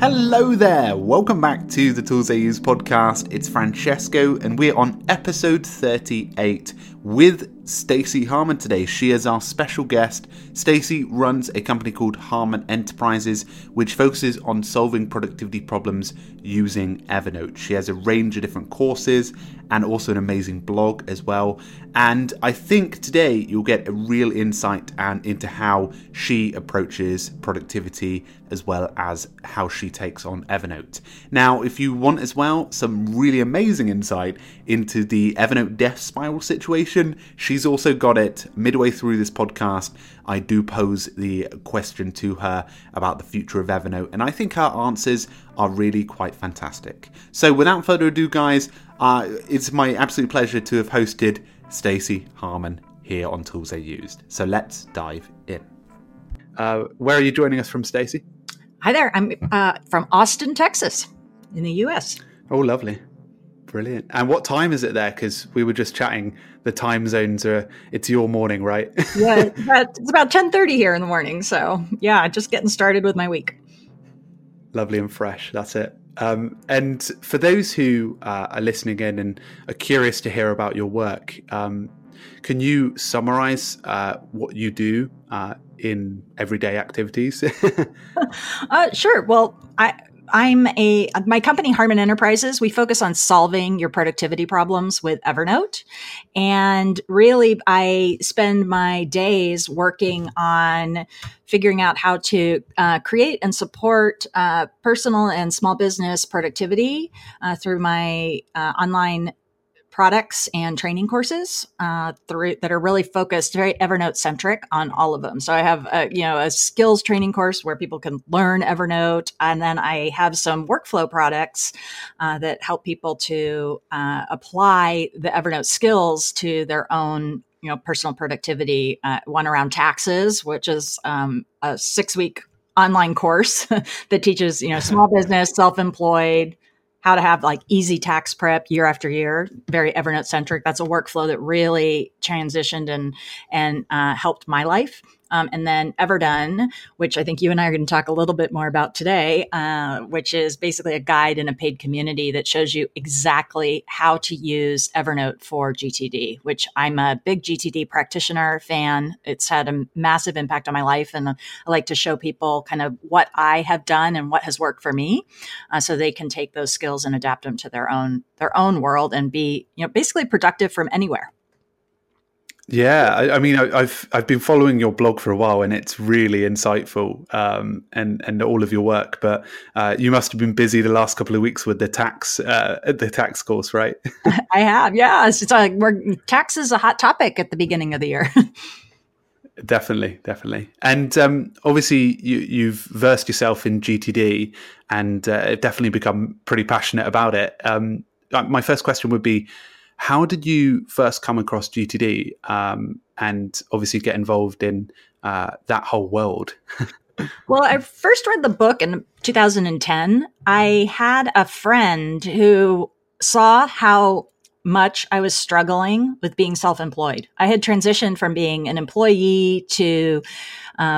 Hello there, welcome back to the Tools I Use podcast. It's Francesco and we're on episode 38 with Stacey Harmon today. She is our special guest. Stacey runs a company called Harmon Enterprises, which focuses on solving productivity problems using Evernote. She has a range of different courses and also an amazing blog as well. And I think today you'll get a real insight and into how she approaches productivity as well as how she takes on Evernote. Now, if you want as well some really amazing insight into the Evernote death spiral situation, she's also got it. Midway through this podcast, I do pose the question to her about the future of Evernote, and I think her answers are really quite fantastic. So without further ado, guys, it's my absolute pleasure to have hosted Stacey Harmon here on Tools I Used. So let's dive in. Where are you joining us from, Stacey? Hi there. I'm from Austin, Texas, in the U.S. Oh, lovely. Brilliant. And what time is it there? Because we were just chatting. The time zones are, it's your morning, right? Yeah, it's about 10:30 here in the morning. So yeah, just getting started with my week. Lovely and fresh. That's it. And for those who are listening in and are curious to hear about your work, can you summarize what you do in everyday activities? Sure. Well, my company, Harmon Enterprises, we focus on solving your productivity problems with Evernote. And really, I spend my days working on figuring out how to create and support personal and small business productivity through my online products and training courses that are really focused, very Evernote centric on all of them. So I have a skills training course where people can learn Evernote. And then I have some workflow products that help people to apply the Evernote skills to their own personal productivity. One around taxes, which is a 6-week online course that teaches, small business, self-employed, how to have easy tax prep year after year, very Evernote centric. That's a workflow that really transitioned and helped my life. And then Everdone, which I think you and I are going to talk a little bit more about today, which is basically a guide in a paid community that shows you exactly how to use Evernote for GTD, which I'm a big GTD practitioner fan. It's had a massive impact on my life. And I like to show people kind of what I have done and what has worked for me so they can take those skills and adapt them to their own world and be basically productive from anywhere. Yeah, I've been following your blog for a while, and it's really insightful, and all of your work. But you must have been busy the last couple of weeks with the tax course, right? I have, yeah. It's tax is a hot topic at the beginning of the year. Definitely. And obviously, you've versed yourself in GTD, and definitely become pretty passionate about it. My first question would be, how did you first come across GTD and obviously get involved in that whole world? Well, I first read the book in 2010. I had a friend who saw how much I was struggling with being self-employed. I had transitioned from being an employee to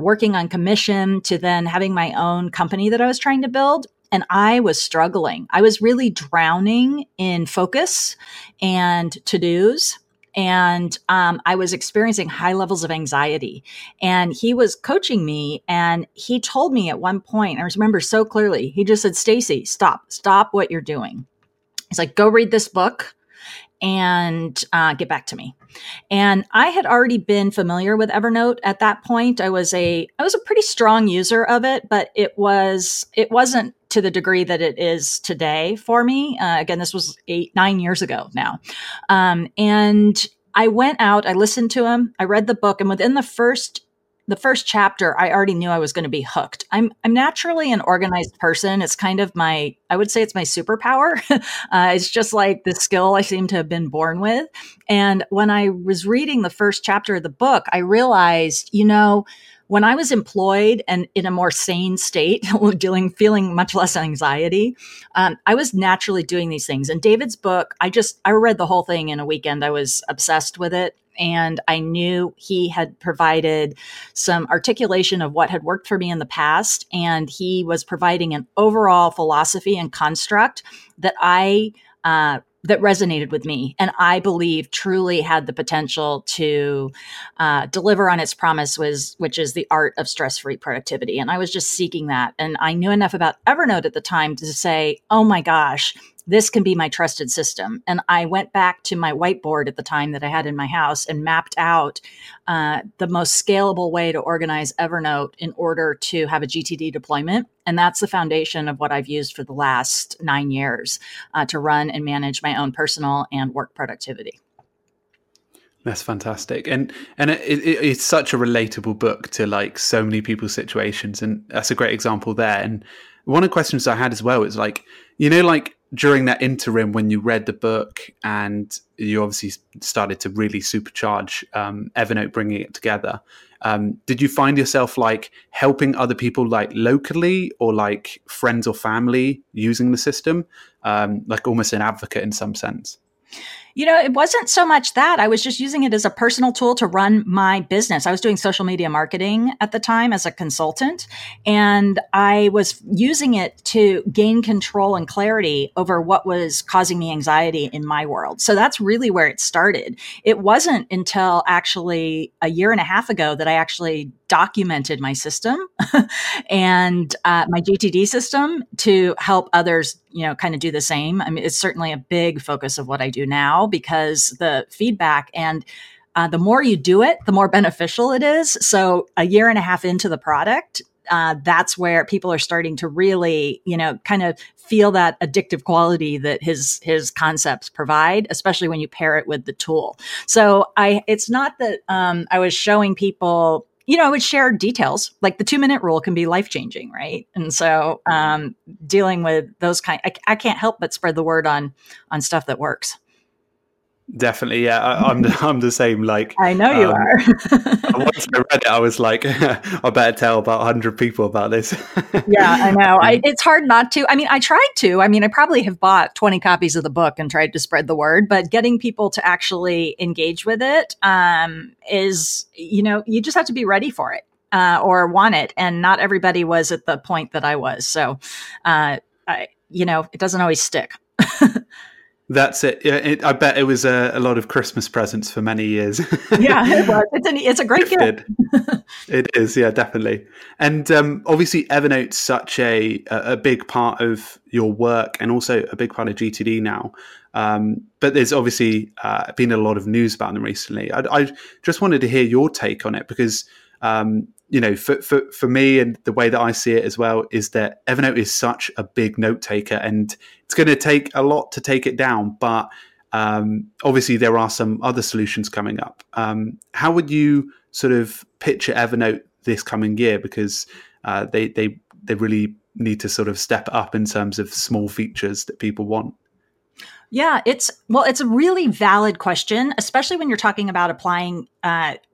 working on commission to then having my own company that I was trying to build. And I was struggling. I was really drowning in focus and to-dos. And I was experiencing high levels of anxiety. And he was coaching me. And he told me at one point, I remember so clearly, he just said, "Stacey, stop what you're doing." He's like, "Go read this book and get back to me." And I had already been familiar with Evernote at that point. I was a pretty strong user of it, but it wasn't to the degree that it is today for me. Again, this was 8-9 years ago now. And I went out, I listened to him, I read the book, and within the first chapter, I already knew I was going to be hooked. I'm naturally an organized person. It's kind of I would say it's my superpower. It's just like the skill I seem to have been born with. And when I was reading the first chapter of the book, I realized, when I was employed and in a more sane state, feeling much less anxiety, I was naturally doing these things. And David's book, I read the whole thing in a weekend. I was obsessed with it. And I knew he had provided some articulation of what had worked for me in the past. And he was providing an overall philosophy and construct that that resonated with me, and I believe truly had the potential to deliver on its promise, which is the art of stress-free productivity. And I was just seeking that. And I knew enough about Evernote at the time to say, oh my gosh, this can be my trusted system. And I went back to my whiteboard at the time that I had in my house and mapped out the most scalable way to organize Evernote in order to have a GTD deployment. And that's the foundation of what I've used for the last 9 years to run and manage my own personal and work productivity. That's fantastic. And it's such a relatable book to like so many people's situations. And that's a great example there. And one of the questions I had as well is like, you know, like, during that interim when you read the book and you obviously started to really supercharge Evernote, bringing it together, did you find yourself like helping other people like locally or like friends or family using the system, like almost an advocate in some sense? You know, it wasn't so much that. I was just using it as a personal tool to run my business. I was doing social media marketing at the time as a consultant, and I was using it to gain control and clarity over what was causing me anxiety in my world. So that's really where it started. It wasn't until actually a year and a half ago that I actually documented my system and my GTD system to help others, you know, kind of do the same. I mean, it's certainly a big focus of what I do now, because the feedback and the more you do it, the more beneficial it is. So a year and a half into the product, that's where people are starting to really, you know, kind of feel that addictive quality that his concepts provide, especially when you pair it with the tool. So it's not that I was showing people, you know, I would share details, like the 2-minute rule can be life-changing, right? And so dealing with those I can't help but spread the word on stuff that works. Definitely, yeah. I'm the same. Like I know you are. Once I read it, I was like, I better tell about 100 people about this. Yeah, I know. It's hard not to. I mean, I tried to. I mean, I probably have bought 20 copies of the book and tried to spread the word. But getting people to actually engage with it is, you know, you just have to be ready for it or want it. And not everybody was at the point that I was. So, you know, it doesn't always stick. That's it. I bet it was a lot of Christmas presents for many years. Yeah, it was. It's a great gift. It is, yeah, definitely. And obviously, Evernote's such a big part of your work and also a big part of GTD now. But there's obviously been a lot of news about them recently. I just wanted to hear your take on it because, you know, for me and the way that I see it as well is that Evernote is such a big note taker, and it's going to take a lot to take it down. But obviously, there are some other solutions coming up. How would you sort of picture Evernote this coming year? Because they really need to sort of step up in terms of small features that people want. Yeah, it's a really valid question, especially when you're talking about applying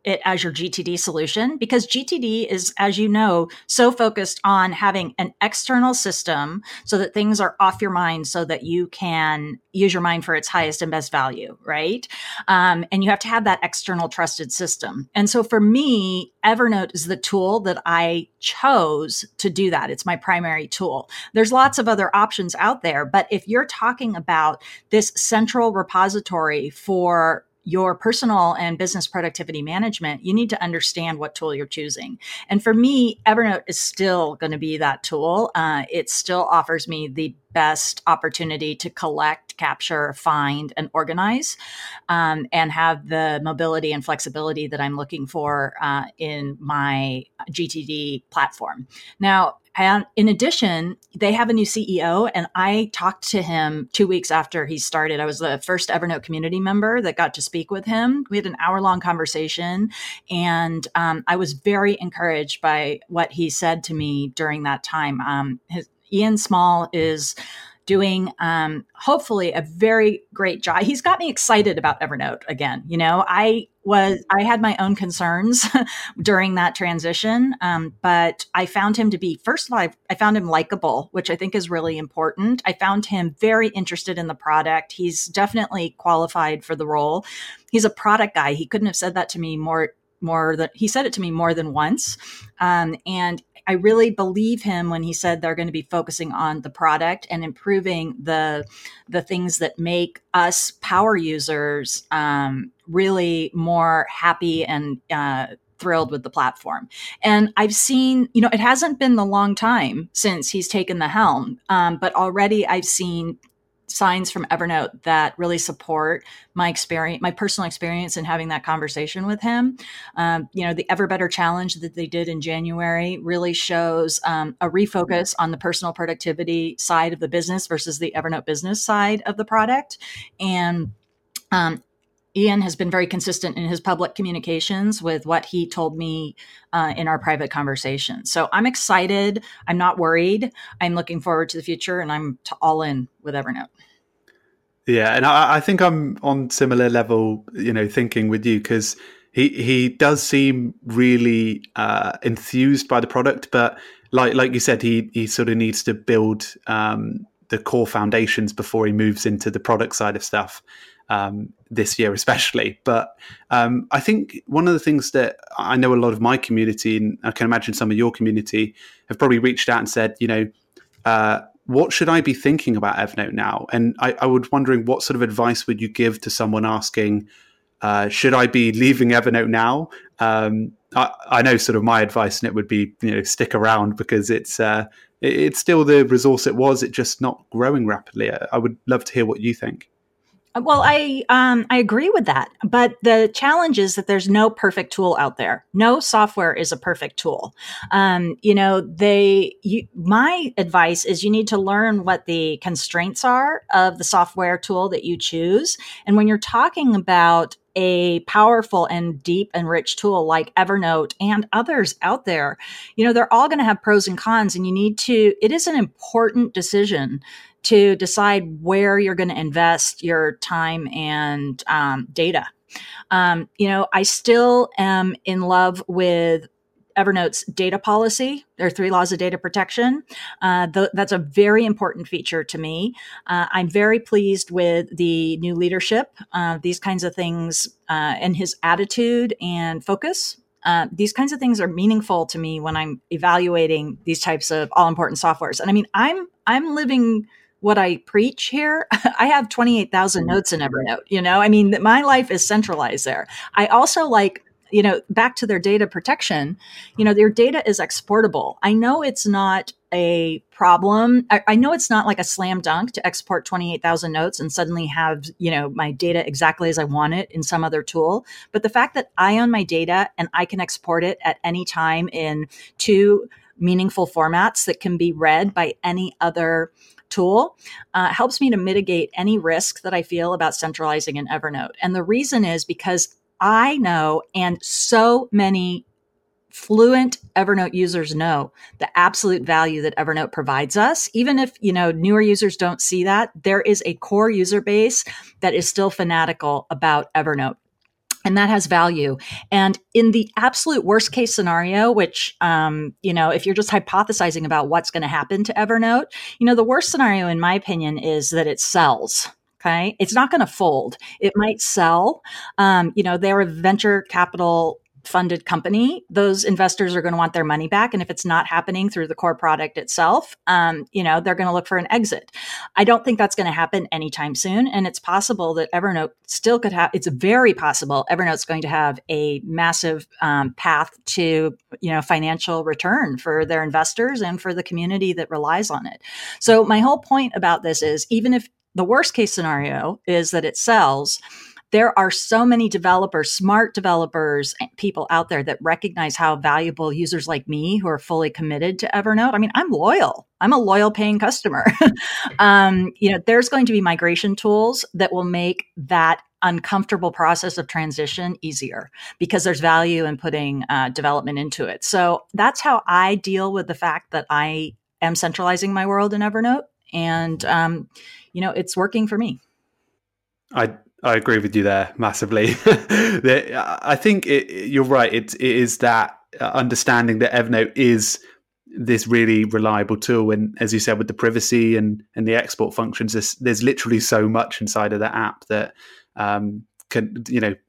it as your GTD solution, because GTD is, as you know, so focused on having an external system so that things are off your mind so that you can use your mind for its highest and best value, right? And you have to have that external trusted system. And so for me, Evernote is the tool that I chose to do that. It's my primary tool. There's lots of other options out there, but if you're talking about this central repository for your personal and business productivity management, you need to understand what tool you're choosing. And for me, Evernote is still going to be that tool. It still offers me the best opportunity to collect, capture, find, and organize, and have the mobility and flexibility that I'm looking for in my GTD platform. Now, and in addition, they have a new CEO, and I talked to him 2 weeks after he started. I was the first Evernote community member that got to speak with him. We had an hour-long conversation, and I was very encouraged by what he said to me during that time. Ian Small is doing hopefully a very great job. He's got me excited about Evernote again. You know, I had my own concerns during that transition, but I found him to be, first of all, I found him likable, which I think is really important. I found him very interested in the product. He's definitely qualified for the role. He's a product guy. He couldn't have said that to me he said it to me more than once. And I really believe him when he said they're going to be focusing on the product and improving the things that make us power users really more happy and thrilled with the platform. And I've seen, you know, it hasn't been the long time since he's taken the helm, but already I've seen signs from Evernote that really support my experience, my personal experience in having that conversation with him. You know, the Ever Better challenge that they did in January really shows a refocus on the personal productivity side of the business versus the Evernote business side of the product. And Ian has been very consistent in his public communications with what he told me in our private conversation. So I'm excited. I'm not worried. I'm looking forward to the future, and I'm all in with Evernote. Yeah, and I think I'm on similar level, you know, thinking with you, because he does seem really enthused by the product, but like you said, he sort of needs to build the core foundations before he moves into the product side of stuff. This year especially. But I think one of the things that I know a lot of my community, and I can imagine some of your community, have probably reached out and said, you know, what should I be thinking about Evernote now? And I was wondering, what sort of advice would you give to someone asking, should I be leaving Evernote now? I know sort of my advice, and it would be, you know, stick around, because it's still the resource it was. It's just not growing rapidly. I would love to hear what you think. Well, I agree with that, but the challenge is that there's no perfect tool out there. No software is a perfect tool. You know, my advice is you need to learn what the constraints are of the software tool that you choose. And when you're talking about a powerful and deep and rich tool like Evernote and others out there, you know, they're all going to have pros and cons, and it is an important decision to decide where you're going to invest your time and data. You know, I still am in love with Evernote's data policy. There are 3 laws of data protection. That's a very important feature to me. I'm very pleased with the new leadership, these kinds of things, and his attitude and focus. These kinds of things are meaningful to me when I'm evaluating these types of all-important softwares. And I mean, I'm living what I preach here. I have 28,000 notes in Evernote. You know, I mean, my life is centralized there. I also like, you know, back to their data protection, you know, their data is exportable. I know it's not a problem. I know it's not like a slam dunk to export 28,000 notes and suddenly have, you know, my data exactly as I want it in some other tool. But the fact that I own my data and I can export it at any time in 2 meaningful formats that can be read by any other tool helps me to mitigate any risk that I feel about centralizing in Evernote. And the reason is because I know, and so many fluent Evernote users know, the absolute value that Evernote provides us. Even if, you know, newer users don't see that, there is a core user base that is still fanatical about Evernote. And that has value. And in the absolute worst case scenario, which, you know, if you're just hypothesizing about what's going to happen to Evernote, you know, the worst scenario, in my opinion, is that it sells. Okay. It's not going to fold. It might sell. You know, they're a venture capital funded company. Those investors are going to want their money back. And if it's not happening through the core product itself, you know, they're going to look for an exit. I don't think that's going to happen anytime soon. And it's possible that Evernote still could have, it's very possible Evernote's going to have a massive path to, you know, financial return for their investors and for the community that relies on it. So my whole point about this is, even if the worst case scenario is that it sells, there are so many developers, smart developers, people out there that recognize how valuable users like me who are fully committed to Evernote. I mean, I'm loyal. I'm a loyal paying customer. You know, there's going to be migration tools that will make that uncomfortable process of transition easier, because there's value in putting development into it. So that's how I deal with the fact that I am centralizing my world in Evernote. And, it's working for me. I agree with you there massively. I think you're right. It is that understanding that Evernote is this really reliable tool. And as you said, with the privacy and the export functions, there's literally so much inside of that app that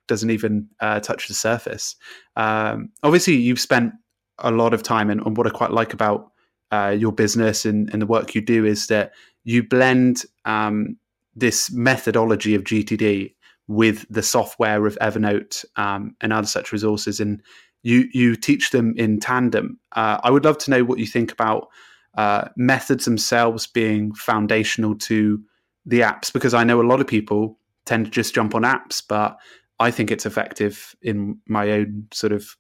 doesn't even touch the surface. Obviously, you've spent a lot of time, and what I quite like about your business and the work you do is that you blend this methodology of GTD with the software of Evernote and other such resources, and you teach them in tandem. I would love to know what you think about methods themselves being foundational to the apps, because I know a lot of people tend to just jump on apps, but I think it's effective in my own self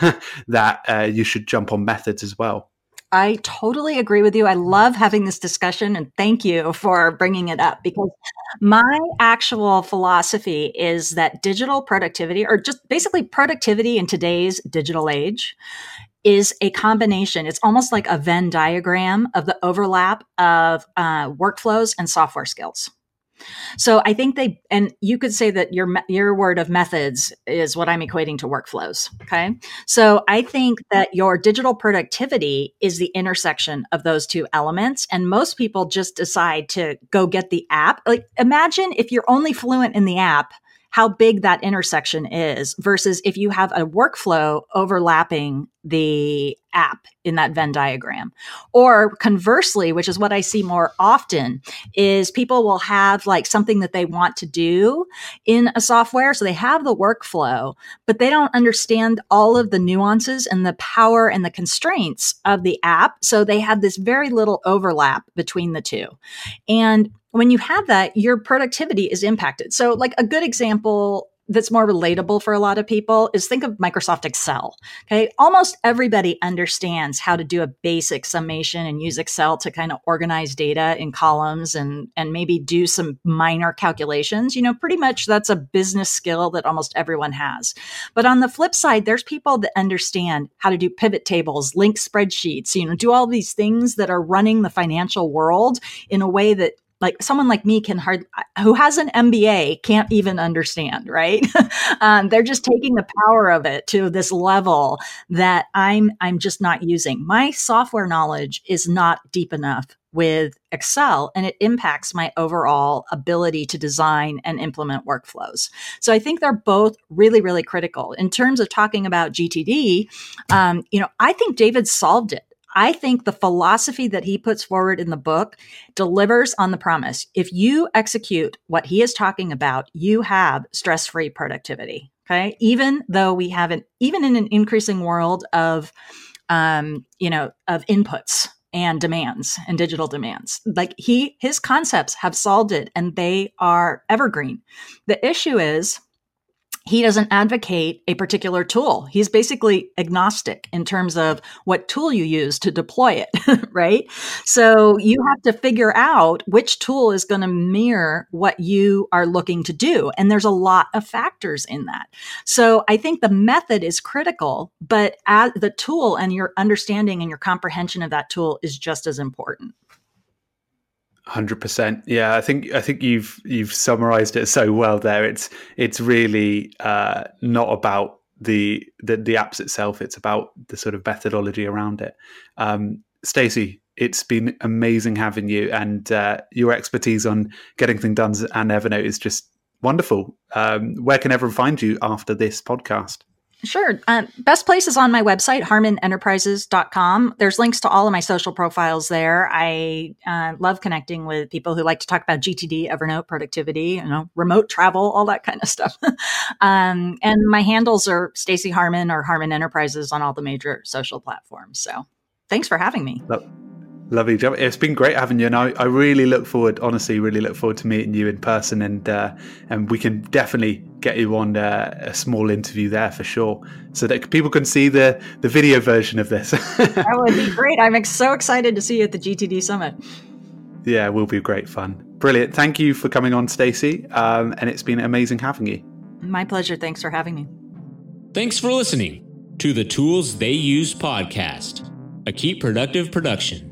that you should jump on methods as well. I totally agree with you. I love having this discussion, and thank you for bringing it up, because my actual philosophy is that digital productivity, or just basically productivity in today's digital age, is a combination. It's almost like a Venn diagram of the overlap of workflows and software skills. So I think and you could say that your word of methods is what I'm equating to workflows. Okay. So I think that your digital productivity is the intersection of those two elements. And most people just decide to go get the app. Like, imagine if you're only fluent in the app, how big that intersection is versus if you have a workflow overlapping the app in that Venn diagram. Or conversely, which is what I see more often, is people will have like something that they want to do in a software. So they have the workflow, but they don't understand all of the nuances and the power and the constraints of the app. So they have this very little overlap between the two. And when you have that, your productivity is impacted. So like a good example that's more relatable for a lot of people is think of Microsoft Excel. Okay. Almost everybody understands how to do a basic summation and use Excel to kind of organize data in columns and maybe do some minor calculations. Pretty much that's a business skill that almost everyone has. But on the flip side, there's people that understand how to do pivot tables, link spreadsheets, do all these things that are running the financial world in a way that like someone like me who has an MBA can't even understand, right? They're just taking the power of it to this level that I'm just not using. My software knowledge is not deep enough with Excel, and it impacts my overall ability to design and implement workflows. So I think they're both really, really critical. In terms of talking about GTD, I think David solved it. I think the philosophy that he puts forward in the book delivers on the promise. If you execute what he is talking about, you have stress-free productivity. Okay. Even though we have even in an increasing world of, of inputs and demands and digital demands, like his concepts have solved it, and they are evergreen. The issue is, he doesn't advocate a particular tool. He's basically agnostic in terms of what tool you use to deploy it, right? So you have to figure out which tool is going to mirror what you are looking to do. And there's a lot of factors in that. So I think the method is critical, but as the tool and your understanding and your comprehension of that tool is just as important. 100%. Yeah, I think you've summarized it so well there. It's really not about the apps itself. It's about the sort of methodology around it. Stacey, it's been amazing having you, and your expertise on getting things done and Evernote is just wonderful. Where can everyone find you after this podcast? Sure. Best place is on my website, harmonenterprises.com. There's links to all of my social profiles there. I love connecting with people who like to talk about GTD, Evernote, productivity, remote travel, all that kind of stuff. And my handles are Stacey Harmon or Harmon Enterprises on all the major social platforms. So thanks for having me. Lovely job. It's been great having you, and I really look forward to meeting you in person, and we can definitely get you on a small interview there for sure, so that people can see the video version of this. That would be great. I'm so excited to see you at the GTD Summit. Yeah, it will be great fun. Brilliant. Thank you for coming on, Stacey, and it's been amazing having you. My pleasure. Thanks for having me. Thanks for listening to the Tools They Use podcast, a Keep Productive production.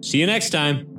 See you next time.